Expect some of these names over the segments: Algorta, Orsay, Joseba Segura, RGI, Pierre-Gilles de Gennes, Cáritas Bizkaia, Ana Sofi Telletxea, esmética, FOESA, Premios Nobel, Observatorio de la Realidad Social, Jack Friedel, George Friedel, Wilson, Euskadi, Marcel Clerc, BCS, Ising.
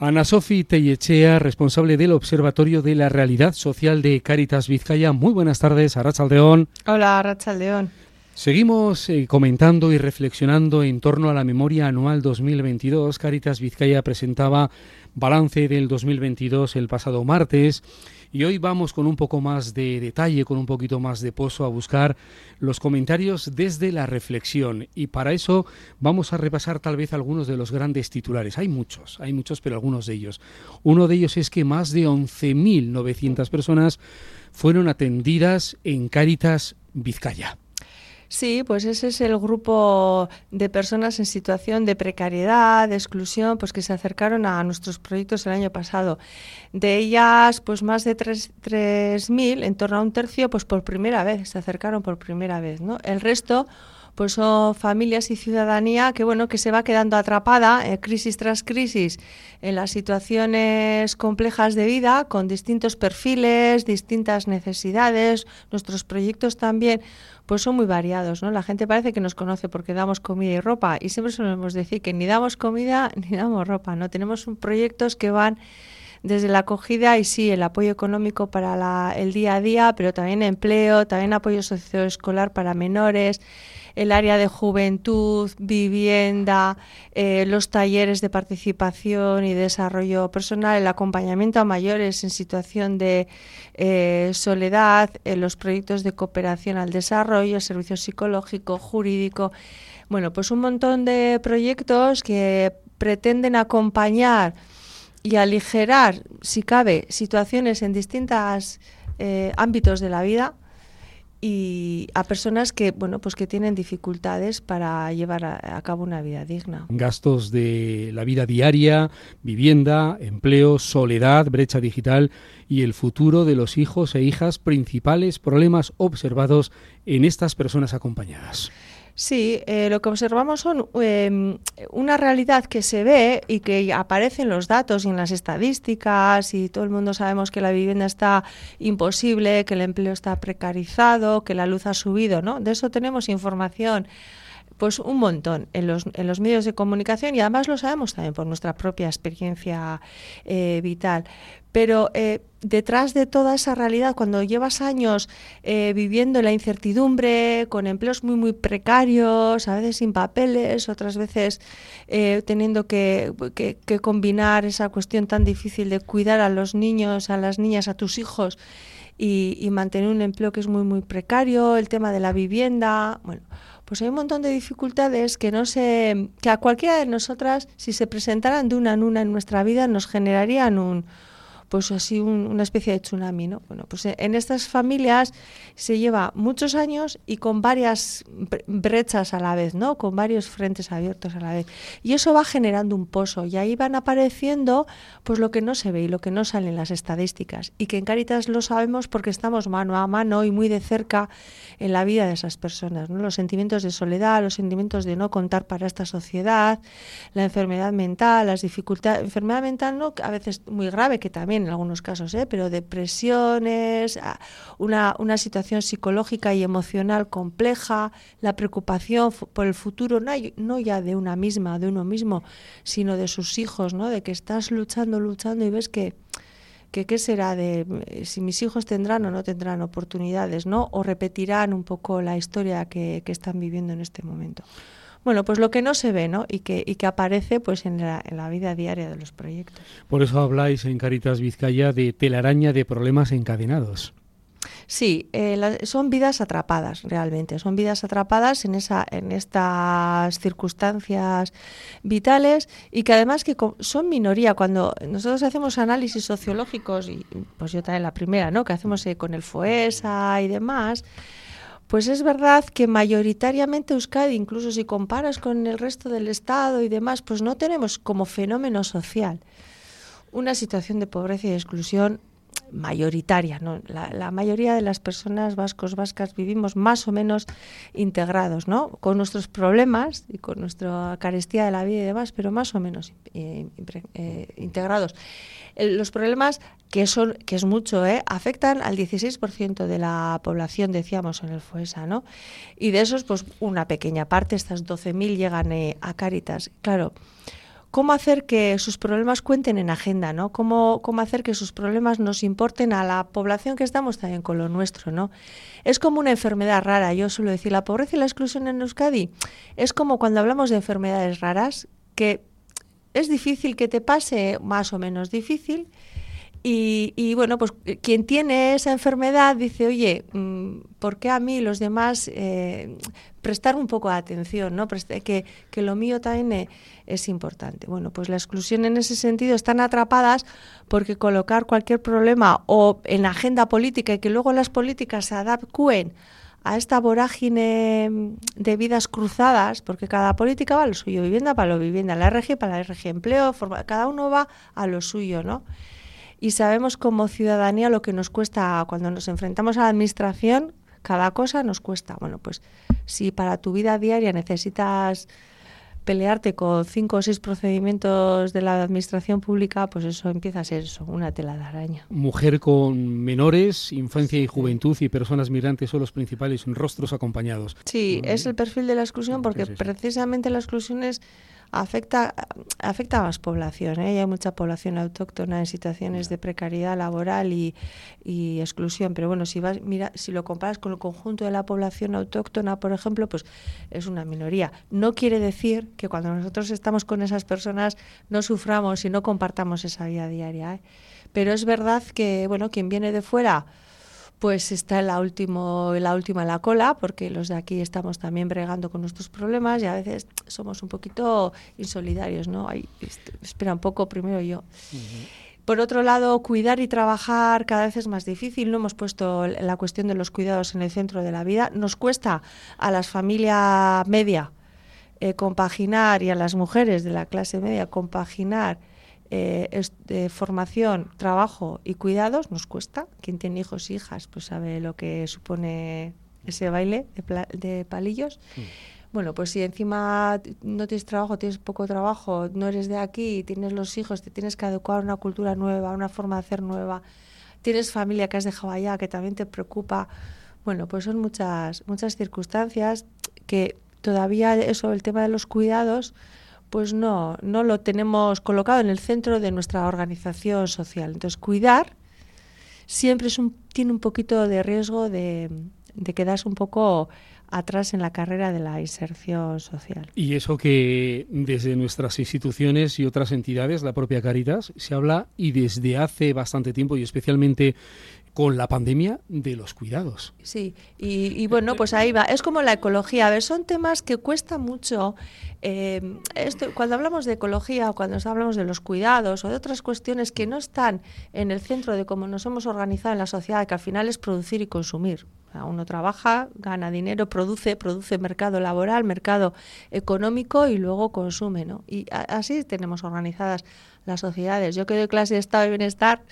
Ana Sofi Telletxea, responsable del Observatorio de la Realidad Social de Cáritas Bizkaia. Muy buenas tardes, Arratsaldeon. Hola, Arratsaldeon. Seguimos comentando y reflexionando en torno a la memoria anual 2022. Cáritas Bizkaia presentaba balance del 2022 el pasado martes y hoy vamos con un poco más de detalle, con un poquito más de pozo a buscar los comentarios desde la reflexión. Y para eso vamos a repasar tal vez algunos de los grandes titulares. Hay muchos, pero algunos de ellos. Uno de ellos es que más de 11.900 personas fueron atendidas en Cáritas Bizkaia. Sí, pues ese es el grupo de personas en situación de precariedad, de exclusión, pues que se acercaron a nuestros proyectos el año pasado. De ellas, pues más de 3.000, en torno a un tercio, pues por primera vez, se acercaron por primera vez, ¿no? El resto, pues son familias y ciudadanía que, bueno, que se va quedando atrapada, crisis tras crisis, en las situaciones complejas de vida, con distintos perfiles, distintas necesidades. Nuestros proyectos también, pues son muy variados, ¿no? La gente parece que nos conoce porque damos comida y ropa, y siempre solemos decir que ni damos comida ni damos ropa, ¿no? Tenemos proyectos que van desde la acogida y sí, el apoyo económico para el día a día, pero también empleo, también apoyo socioescolar para menores, el área de juventud, vivienda, los talleres de participación y desarrollo personal, el acompañamiento a mayores en situación de soledad, los proyectos de cooperación al desarrollo, servicio psicológico, jurídico. Bueno, pues un montón de proyectos que pretenden acompañar y aligerar, si cabe, situaciones en distintos ámbitos de la vida y a personas que, bueno, pues que tienen dificultades para llevar a cabo una vida digna. Gastos de la vida diaria, vivienda, empleo, soledad, brecha digital y el futuro de los hijos e hijas, principales problemas observados en estas personas acompañadas. Sí, lo que observamos son una realidad que se ve y que aparece en los datos y en las estadísticas, y todo el mundo sabemos que la vivienda está imposible, que el empleo está precarizado, que la luz ha subido, ¿no? De eso tenemos información, pues un montón en los medios de comunicación, y además lo sabemos también por nuestra propia experiencia vital. Pero detrás de toda esa realidad, cuando llevas años viviendo la incertidumbre, con empleos muy, muy precarios, a veces sin papeles, otras veces teniendo que combinar esa cuestión tan difícil de cuidar a los niños, a las niñas, a tus hijos y mantener un empleo que es muy, muy precario, el tema de la vivienda, bueno, pues hay un montón de dificultades que a cualquiera de nosotras, si se presentaran de una en una en nuestra vida, nos generarían una especie de tsunami, ¿no? Bueno, pues en estas familias se lleva muchos años y con varias brechas a la vez, ¿no? Con varios frentes abiertos a la vez. Y eso va generando un pozo y ahí van apareciendo pues lo que no se ve y lo que no sale en las estadísticas. Y que en Cáritas lo sabemos porque estamos mano a mano y muy de cerca en la vida de esas personas, ¿no? Los sentimientos de soledad, los sentimientos de no contar para esta sociedad, la enfermedad mental, las dificultades. Enfermedad mental, ¿no? A veces muy grave, que también en algunos casos, pero depresiones, una situación psicológica y emocional compleja, la preocupación por el futuro, no ya de una misma, de uno mismo, sino de sus hijos, ¿no? De que estás luchando y ves que qué será de si mis hijos tendrán o no tendrán oportunidades, ¿no? O repetirán un poco la historia que están viviendo en este momento. Bueno, pues lo que no se ve, ¿no? Y que aparece pues en la vida diaria de los proyectos. Por eso habláis en Cáritas Bizkaia de telaraña de problemas encadenados. Sí, son vidas atrapadas realmente, son vidas atrapadas en estas circunstancias vitales y que además que son minoría. Cuando nosotros hacemos análisis sociológicos, y pues yo también la primera, ¿no? Que hacemos con el FOESA y demás. Pues es verdad que mayoritariamente Euskadi, incluso si comparas con el resto del Estado y demás, pues no tenemos como fenómeno social una situación de pobreza y de exclusión mayoritaria, ¿no? La mayoría de las personas vascos, vascas, vivimos más o menos integrados, ¿no? Con nuestros problemas y con nuestra carestía de la vida y demás, pero más o menos integrados. Los problemas, que es mucho, afectan al 16% de la población, decíamos en el FOESA, ¿no? Y de esos, pues una pequeña parte, estas 12.000 llegan a Cáritas. Claro, cómo hacer que sus problemas cuenten en agenda, ¿no? Cómo hacer que sus problemas nos importen a la población que estamos también con lo nuestro, ¿no? Es como una enfermedad rara. Yo suelo decir, la pobreza y la exclusión en Euskadi es como cuando hablamos de enfermedades raras, que es difícil que te pase, más o menos difícil, y bueno, pues quien tiene esa enfermedad dice, oye, ¿por qué a mí y los demás? Prestar un poco de atención, ¿no? Que lo mío también es importante. Bueno, pues la exclusión en ese sentido están atrapadas porque colocar cualquier problema o en la agenda política y que luego las políticas se adapten a esta vorágine de vidas cruzadas, porque cada política va a lo suyo, vivienda para lo vivienda, la RGI para la RGI, empleo, cada uno va a lo suyo, ¿no? Y sabemos como ciudadanía lo que nos cuesta cuando nos enfrentamos a la administración, cada cosa nos cuesta. Bueno, pues si para tu vida diaria necesitas pelearte con 5 o 6 procedimientos de la administración pública, pues eso empieza a ser eso, una tela de araña. Mujer con menores, infancia y juventud y personas migrantes son los principales rostros acompañados. Sí, es el perfil de la exclusión porque precisamente la exclusión es... Afecta a más población, ¿eh? Hay mucha población autóctona en situaciones de precariedad laboral y exclusión, pero bueno, si lo comparas con el conjunto de la población autóctona, por ejemplo, pues es una minoría. No quiere decir que cuando nosotros estamos con esas personas no suframos y no compartamos esa vida diaria, ¿eh? Pero es verdad que, bueno, quien viene de fuera pues está en la última en la cola, porque los de aquí estamos también bregando con nuestros problemas y a veces somos un poquito insolidarios, ¿no? Ay, espera un poco, primero yo. Uh-huh. Por otro lado, cuidar y trabajar cada vez es más difícil. No hemos puesto la cuestión de los cuidados en el centro de la vida. Nos cuesta a las familias media compaginar y a las mujeres de la clase media compaginar formación, trabajo y cuidados. Nos cuesta. Quien tiene hijos e hijas pues sabe lo que supone ese baile de palillos. Sí. Bueno, pues si encima no tienes trabajo, tienes poco trabajo, no eres de aquí, tienes los hijos, te tienes que adecuar a una cultura nueva, a una forma de hacer nueva, tienes familia que has dejado allá, que también te preocupa. Bueno, pues son muchas circunstancias que todavía eso, el tema de los cuidados, pues no lo tenemos colocado en el centro de nuestra organización social. Entonces, cuidar siempre tiene un poquito de riesgo de quedarse un poco atrás en la carrera de la inserción social. Y eso que desde nuestras instituciones y otras entidades, la propia Cáritas, se habla, y desde hace bastante tiempo, y especialmente con la pandemia, de los cuidados. Sí, y bueno, pues ahí va. Es como la ecología. A ver, son temas que cuesta mucho. Cuando hablamos de ecología o cuando hablamos de los cuidados o de otras cuestiones que no están en el centro de cómo nos hemos organizado en la sociedad, que al final es producir y consumir. Uno trabaja, gana dinero, produce mercado laboral, mercado económico y luego consume, ¿no? Y así tenemos organizadas las sociedades. Yo que doy clase de Estado y Bienestar,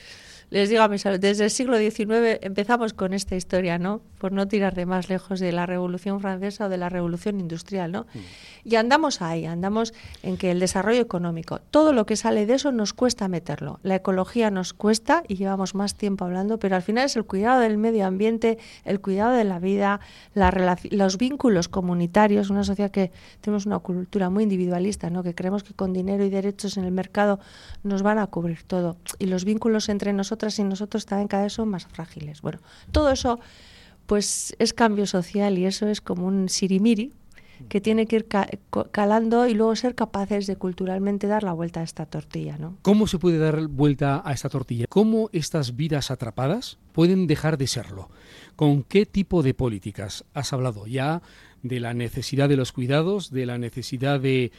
les digo a mis alumnos, desde el siglo XIX empezamos con esta historia, ¿no? Por no tirar de más lejos de la Revolución Francesa o de la Revolución Industrial, ¿no? Sí. Y andamos ahí, andamos en que el desarrollo económico, todo lo que sale de eso nos cuesta meterlo. La ecología nos cuesta y llevamos más tiempo hablando, pero al final es el cuidado del medio ambiente, el cuidado de la vida, los vínculos comunitarios, una sociedad que tenemos una cultura muy individualista, ¿no? Que creemos que con dinero y derechos en el mercado nos van a cubrir todo. Y los vínculos entre nosotras y nosotros también cada vez son más frágiles. Bueno, todo eso pues es cambio social y eso es como un sirimiri que tiene que ir calando y luego ser capaces de culturalmente dar la vuelta a esta tortilla, ¿no? ¿Cómo se puede dar vuelta a esta tortilla? ¿Cómo estas vidas atrapadas pueden dejar de serlo? ¿Con qué tipo de políticas? Has hablado ya de la necesidad de los cuidados, de la necesidad de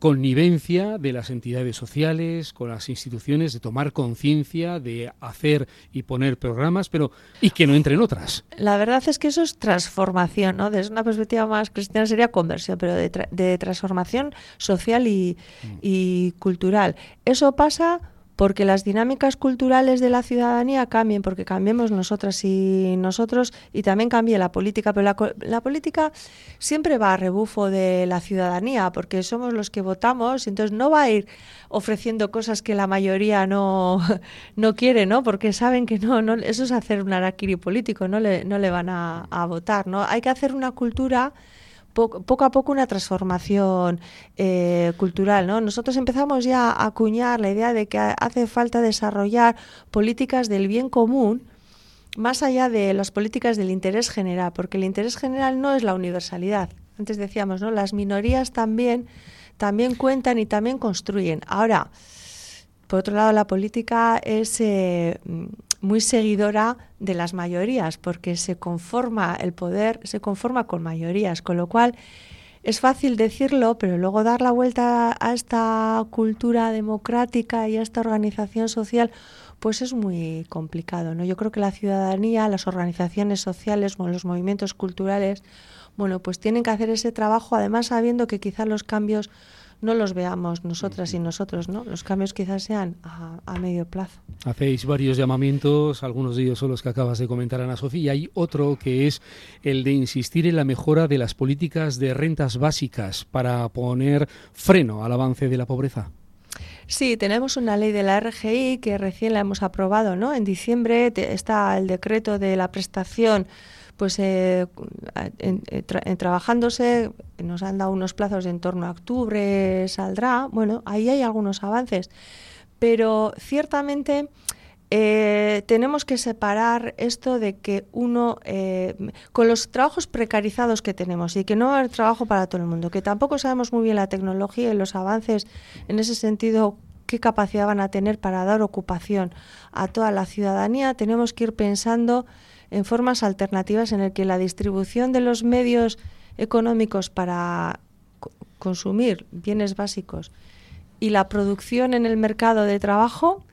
connivencia de las entidades sociales con las instituciones, de tomar conciencia, de hacer y poner programas, pero y que no entren otras. La verdad es que eso es transformación, ¿no? Desde una perspectiva más cristiana sería conversión, pero de transformación social y cultural. Eso pasa porque las dinámicas culturales de la ciudadanía cambien, porque cambiemos nosotras y nosotros y también cambie la política, pero la política siempre va a rebufo de la ciudadanía, porque somos los que votamos, entonces no va a ir ofreciendo cosas que la mayoría no quiere, ¿no? Porque saben que no eso es hacer un harakiri político, no le van a votar, ¿no? Hay que hacer una cultura poco a poco una transformación cultural, ¿no? Nosotros empezamos ya a acuñar la idea de que hace falta desarrollar políticas del bien común más allá de las políticas del interés general, porque el interés general no es la universalidad. Antes decíamos, ¿no? Las minorías también cuentan y también construyen. Ahora, por otro lado, la política es muy seguidora de las mayorías, porque se conforma el poder, se conforma con mayorías, con lo cual es fácil decirlo, pero luego dar la vuelta a esta cultura democrática y a esta organización social, pues es muy complicado, ¿no? Yo creo que la ciudadanía, las organizaciones sociales, los movimientos culturales, bueno, pues tienen que hacer ese trabajo, además sabiendo que quizás los cambios no los veamos nosotras y nosotros, ¿no? Los cambios quizás sean a medio plazo. Hacéis varios llamamientos, algunos de ellos son los que acabas de comentar, Ana Sofi, y hay otro que es el de insistir en la mejora de las políticas de rentas básicas para poner freno al avance de la pobreza. Sí, tenemos una ley de la RGI que recién la hemos aprobado, ¿no? En diciembre está el decreto de la prestación, pues trabajándose, nos han dado unos plazos de en torno a octubre, saldrá. Bueno, ahí hay algunos avances, pero ciertamente tenemos que separar esto de que uno, con los trabajos precarizados que tenemos y que no hay trabajo para todo el mundo, que tampoco sabemos muy bien la tecnología y los avances en ese sentido, qué capacidad van a tener para dar ocupación a toda la ciudadanía, tenemos que ir pensando en formas alternativas en el que la distribución de los medios económicos para consumir bienes básicos y la producción en el mercado de trabajo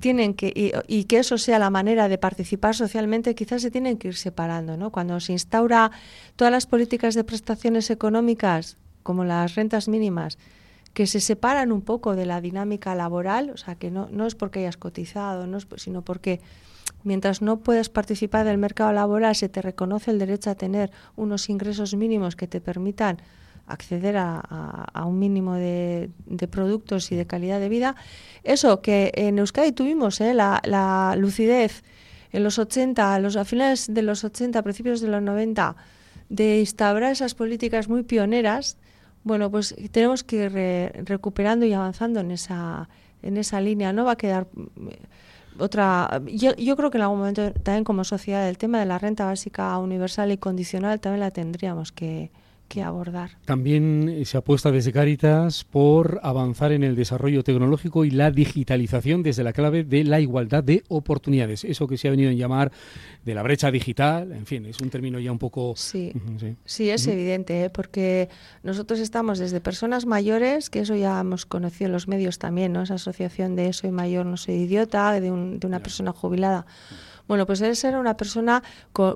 tienen que y que eso sea la manera de participar socialmente, quizás se tienen que ir separando, ¿no? Cuando se instaura todas las políticas de prestaciones económicas, como las rentas mínimas, que se separan un poco de la dinámica laboral, o sea, que no es porque hayas cotizado, sino porque mientras no puedas participar del mercado laboral, se te reconoce el derecho a tener unos ingresos mínimos que te permitan acceder a un mínimo de productos y de calidad de vida. Eso que en Euskadi tuvimos, la lucidez en los 80, a finales de los 80, principios de los 90, de instaurar esas políticas muy pioneras. Bueno, pues tenemos que ir recuperando y avanzando en esa línea. No va a quedar otra. Yo creo que en algún momento también como sociedad el tema de la renta básica universal y condicional también la tendríamos que abordar. También se apuesta desde Cáritas por avanzar en el desarrollo tecnológico y la digitalización desde la clave de la igualdad de oportunidades. Eso que se ha venido a llamar de la brecha digital, en fin, es un término ya un poco... Sí, es evidente, porque nosotros estamos desde personas mayores, que eso ya hemos conocido en los medios también, ¿no? Esa asociación de soy mayor, no soy idiota, de una persona jubilada. Bueno, pues él era una persona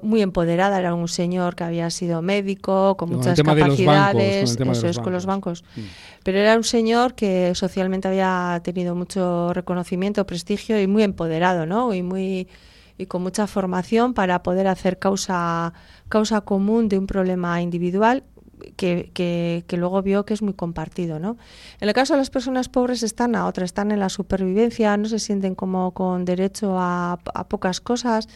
muy empoderada, era un señor que había sido médico, con muchas capacidades, eso es, con los bancos. Sí. Pero era un señor que socialmente había tenido mucho reconocimiento, prestigio y muy empoderado, ¿no? Y con mucha formación para poder hacer causa común de un problema individual que luego vio que es muy compartido, ¿no? En el caso de las personas pobres están en la supervivencia, no se sienten como con derecho a pocas cosas,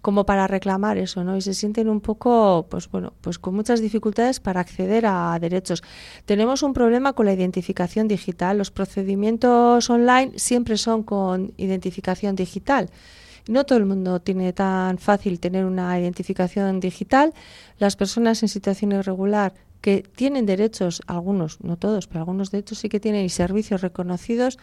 como para reclamar eso, ¿no? Y se sienten un poco, pues con muchas dificultades para acceder a derechos. Tenemos un problema con la identificación digital. Los procedimientos online siempre son con identificación digital. No todo el mundo tiene tan fácil tener una identificación digital. Las personas en situación irregular que tienen derechos, algunos, no todos, pero algunos derechos sí que tienen y servicios reconocidos,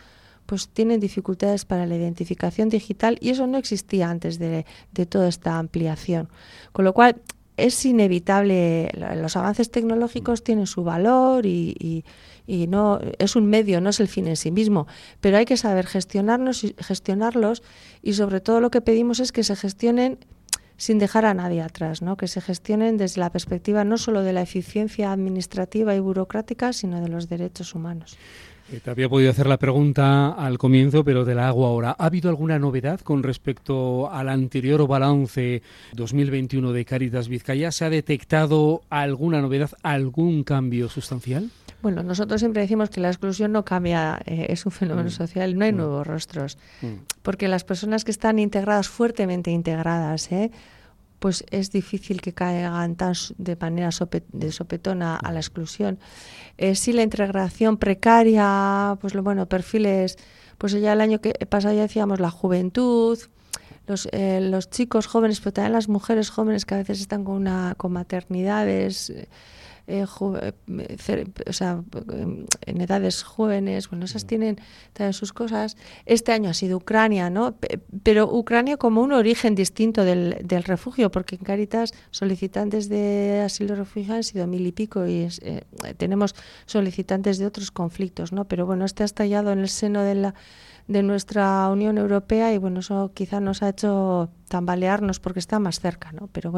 pues tienen dificultades para la identificación digital y eso no existía antes de toda esta ampliación. Con lo cual es inevitable, los avances tecnológicos tienen su valor y no es un medio, no es el fin en sí mismo, pero hay que saber gestionarlos y sobre todo lo que pedimos es que se gestionen sin dejar a nadie atrás, ¿no? Que se gestionen desde la perspectiva no solo de la eficiencia administrativa y burocrática, sino de los derechos humanos. Te había podido hacer la pregunta al comienzo, pero te la hago ahora. ¿Ha habido alguna novedad con respecto al anterior balance 2021 de Cáritas Bizkaia? ¿Se ha detectado alguna novedad, algún cambio sustancial? Bueno, nosotros siempre decimos que la exclusión no cambia, es un fenómeno social, no hay nuevos rostros. Porque las personas que están integradas, fuertemente integradas, pues es difícil que caigan tan de manera sopetona a la exclusión. Sí, la integración precaria, pues perfiles, pues ya el año que pasado ya decíamos la juventud, los chicos jóvenes, pero también las mujeres jóvenes que a veces están con maternidades, en edades jóvenes, esas tienen también sus cosas. Este año ha sido Ucrania, ¿no? Pero Ucrania como un origen distinto del refugio, porque en Cáritas solicitantes de asilo y refugio han sido 1,000 y pico y tenemos solicitantes de otros conflictos, ¿no? Pero este ha estallado en el seno de nuestra Unión Europea y eso quizá nos ha hecho tambalearnos porque está más cerca, ¿no? Pero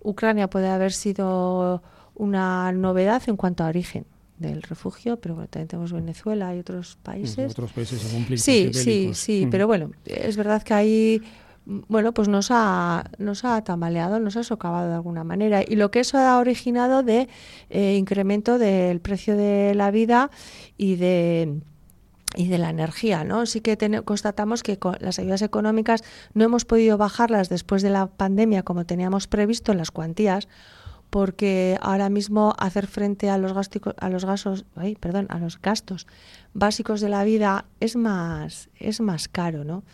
Ucrania puede haber sido una novedad en cuanto a origen del refugio, pero también tenemos Venezuela y otros países. Otros países son conflictos bélicos. Sí, pero es verdad que ahí pues nos ha tambaleado, nos ha socavado de alguna manera, y lo que eso ha originado de incremento del precio de la vida y de la energía, ¿no? Sí que constatamos que con las ayudas económicas no hemos podido bajarlas después de la pandemia como teníamos previsto en las cuantías, porque ahora mismo hacer frente a los gastos básicos de la vida es más caro, ¿no?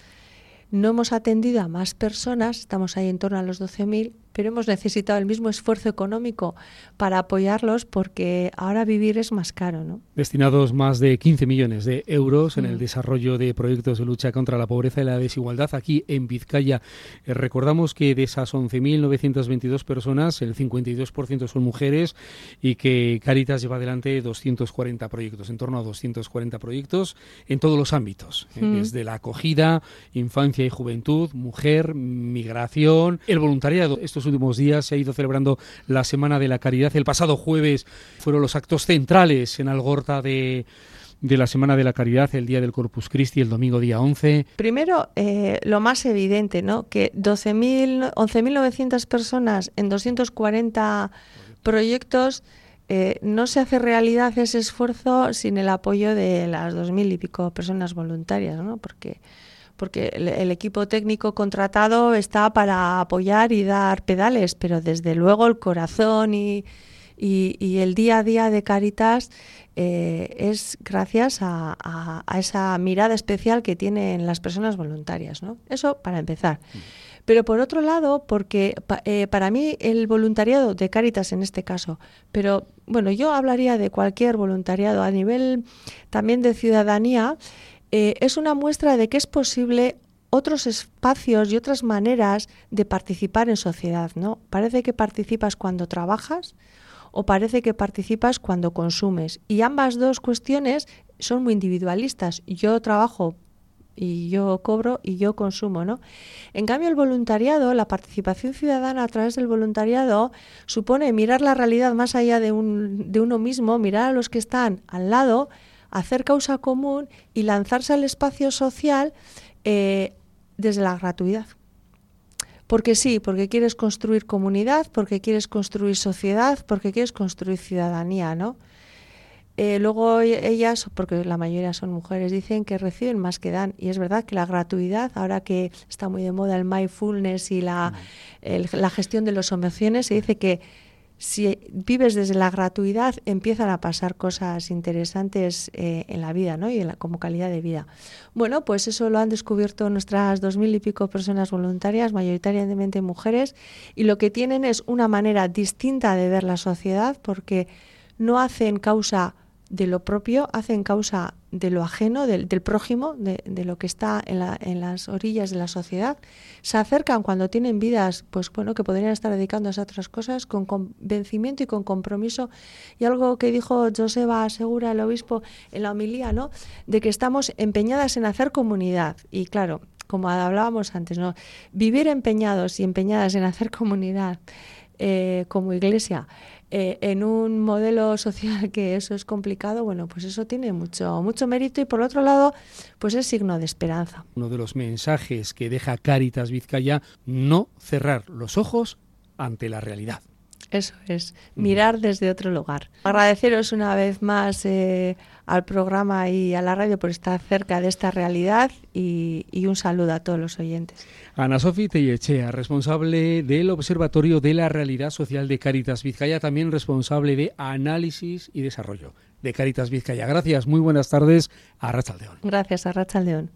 No hemos atendido a más personas, estamos ahí en torno a los 12.000, pero hemos necesitado el mismo esfuerzo económico para apoyarlos porque ahora vivir es más caro, ¿no? Destinados más de 15 millones de euros en el desarrollo de proyectos de lucha contra la pobreza y la desigualdad aquí en Vizcaya. Recordamos que de esas 11.922 personas, el 52% son mujeres y que Cáritas lleva adelante 240 proyectos, en torno a 240 proyectos en todos los ámbitos, desde la acogida, infancia y juventud, mujer, migración, el voluntariado. Estos últimos días se ha ido celebrando la Semana de la Caridad. El pasado jueves fueron los actos centrales en Algorta de la Semana de la Caridad, el día del Corpus Christi, el domingo día 11. Primero, lo más evidente, ¿no? Que 11.900 personas en 240 proyectos, no se hace realidad ese esfuerzo sin el apoyo de las 2,000 y pico personas voluntarias, ¿no? Porque el equipo técnico contratado está para apoyar y dar pedales, pero desde luego el corazón y el día a día de Cáritas es gracias a esa mirada especial que tienen las personas voluntarias, ¿no? Eso para empezar. Pero por otro lado, porque para mí el voluntariado de Cáritas en este caso, pero yo hablaría de cualquier voluntariado a nivel también de ciudadanía, es una muestra de que es posible otros espacios y otras maneras de participar en sociedad, ¿no? Parece que participas cuando trabajas o parece que participas cuando consumes. Y ambas dos cuestiones son muy individualistas. Yo trabajo y yo cobro y yo consumo, ¿no? En cambio, el voluntariado, la participación ciudadana a través del voluntariado supone mirar la realidad más allá de uno mismo, mirar a los que están al lado, hacer causa común y lanzarse al espacio social desde la gratuidad. Porque sí, porque quieres construir comunidad, porque quieres construir sociedad, porque quieres construir ciudadanía, ¿no? Luego ellas, porque la mayoría son mujeres, dicen que reciben más que dan. Y es verdad que la gratuidad, ahora que está muy de moda el mindfulness y la gestión de las emociones, se dice que si vives desde la gratuidad, empiezan a pasar cosas interesantes en la vida, ¿no? Y como calidad de vida. Pues eso lo han descubierto nuestras 2,000 y pico personas voluntarias, mayoritariamente mujeres, y lo que tienen es una manera distinta de ver la sociedad, porque no hacen causa de lo propio, hacen causa de lo ajeno, del prójimo, de lo que está en las orillas de la sociedad. Se acercan cuando tienen vidas que podrían estar dedicándose a otras cosas, con convencimiento y con compromiso. Y algo que dijo Joseba Segura, el obispo, en la homilía, ¿no? De que estamos empeñadas en hacer comunidad. Y claro, como hablábamos antes, ¿no? Vivir empeñados y empeñadas en hacer comunidad como iglesia, en un modelo social que eso es complicado, eso tiene mucho mérito y por otro lado, es signo de esperanza. Uno de los mensajes que deja Cáritas Bizkaia, no cerrar los ojos ante la realidad. Eso es, mirar desde otro lugar. Agradeceros una vez más al programa y a la radio por estar cerca de esta realidad y un saludo a todos los oyentes. Ana Sofi Telletxea, responsable del Observatorio de la Realidad Social de Cáritas Bizkaia, también responsable de Análisis y Desarrollo de Cáritas Bizkaia. Gracias, muy buenas tardes, arratsalde on. Gracias, arratsalde on.